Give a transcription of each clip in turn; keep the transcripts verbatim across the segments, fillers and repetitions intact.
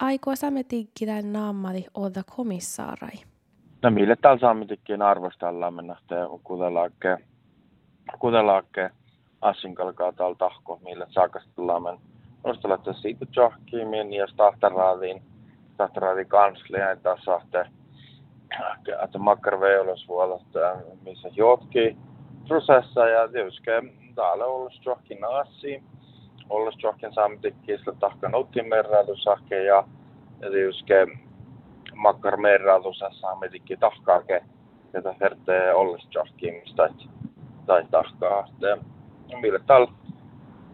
Aikoo Sámedikki tämän naammali olla komissaarai? No mille täällä Sámedikkiin arvostellaan mennä, kutelaakkeen kutelaakkeen assinkalkaa täällä tahko, mille saakastellaan mennä. Minusta lähtee siitä johkiin, jos tahtaraatiin kansliaan, että taas saattaa että makkarvei olisi huolehtaa, missä johkiin prosessa ja tietysti täällä olisi johkiin asiin. Ollus johonkin Sámedikkiin sillä tahkan ottiin merrailusakke ja tietysti makkar merrailussa Sámedikkiin tahkaake, jota hertee ollus johonkin tai tahkaa. Mille täällä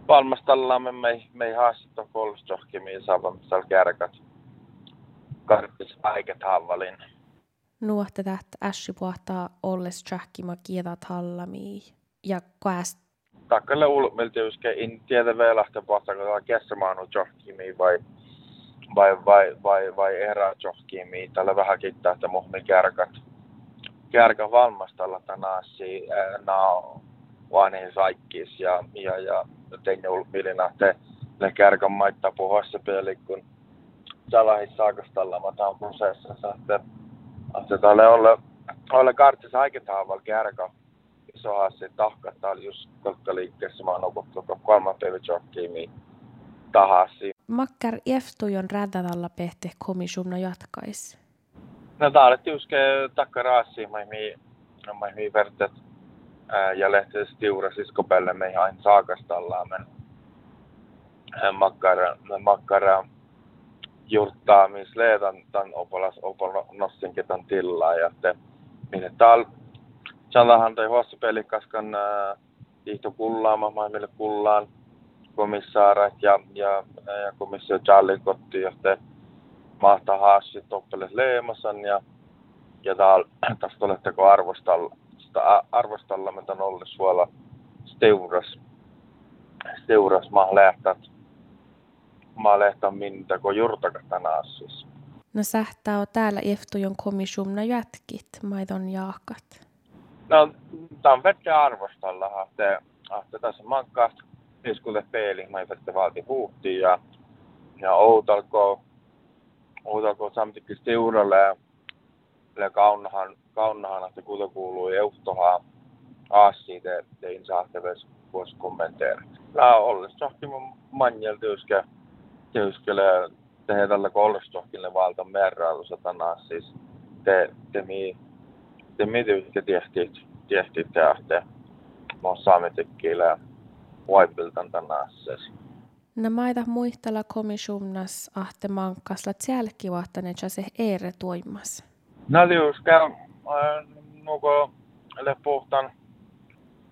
valmastellaan me, me, me ei haasteta ollus johonkin, mihin saavamme täällä kärkät karkis aiket havalin. Nuohte tähtä ässi puhtaa ollus johonkin ma kietat hallamiin ja kaast. Takkalle ulmilti en tiedä vielä lähteä vastaanko kesämaanut johkimiin vai, vai, vai, vai, vai erää johkimiin. Tällä vähän kiittää, että muhmi kärkät. Kärkä valmastalla tänään nää vanhin saikkis ja, ja, ja tein ulmili nähtee kärkän maittaa puhassa peli, kun salahin saakastalla mataan prosessissa. Tällä olla kartissa aiketaavalla kärkä. Sohassa tahka täällä just kolkkaliikkeessä mä oon opettu kolman pöyjokkiimiin tahasi. Makkar eftujon rädätalla pehte komisumna jatkais? No täällä tiuske takka raasiin, mä mihin vertet ja lähteessä tiura siskopelle me ihan saakastallaan. Makkara jurttaa missä leetan tämän opalas opalnossinkin tämän tillaan ja te minne täällä Sallahan tai huossa pelikaskan ihto kullaamaan, maailmille kullaan komissaarat ja, ja, ja komissio Charlin kotti, johtaja mahtaa haassi toppeles leemasan ja, ja tästä oletteko arvostalla, arvostalla me tämän olles huolla steuras, steuras maa lähtät, maa lähtän mintä, kun jurtakas tänä assis. No sähtää on täällä eftujon komissumna jätkit, maidon jaakat. No, tämä on vettä arvostalla, että tässä mankkaasta iskulle peiliin, mä vettä valti huuhtiin ja, ja outalkoon Sámedikki seuralle ja kaunahan, kaunahan että kuuta kuuluu euhtohaa aassi te, tein saahteves vuosi kommenteerit. Tämä on ollestohkin manjel tyyskele tehdä tällä kun ollestohkille valta merrailussa tänään siis te, te mii. Te mietitkä tehtiin tähtiä. Mä oon Sámedikkiillä vaipiltan tänään. No maita muistella komisumnas ahte mankkasla tsälkivahtane se eere toimas. No liuskä nuko lepohtan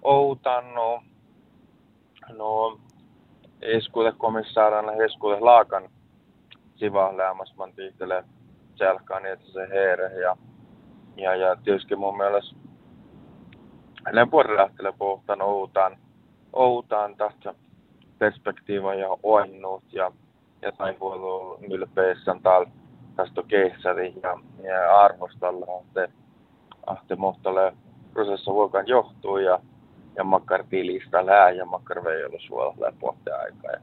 outan no no eskude komissaarana eskude laakan sivahleamas man tihtele tsälkaan että se eere ja Ja, ja tietysti mun mielestä hänen puolilähtele pohtaan outaan, outaan tästä perspektiivaa ja oinnut ja, ja taivuilu ylpeissään täällä tästä keisari ja, ja arvostalla, että ahti muhtalle prosessa vuokan johtuu ja, ja makkar tilistä lää ja makkar vei ollut suolalla pohteen aikaa.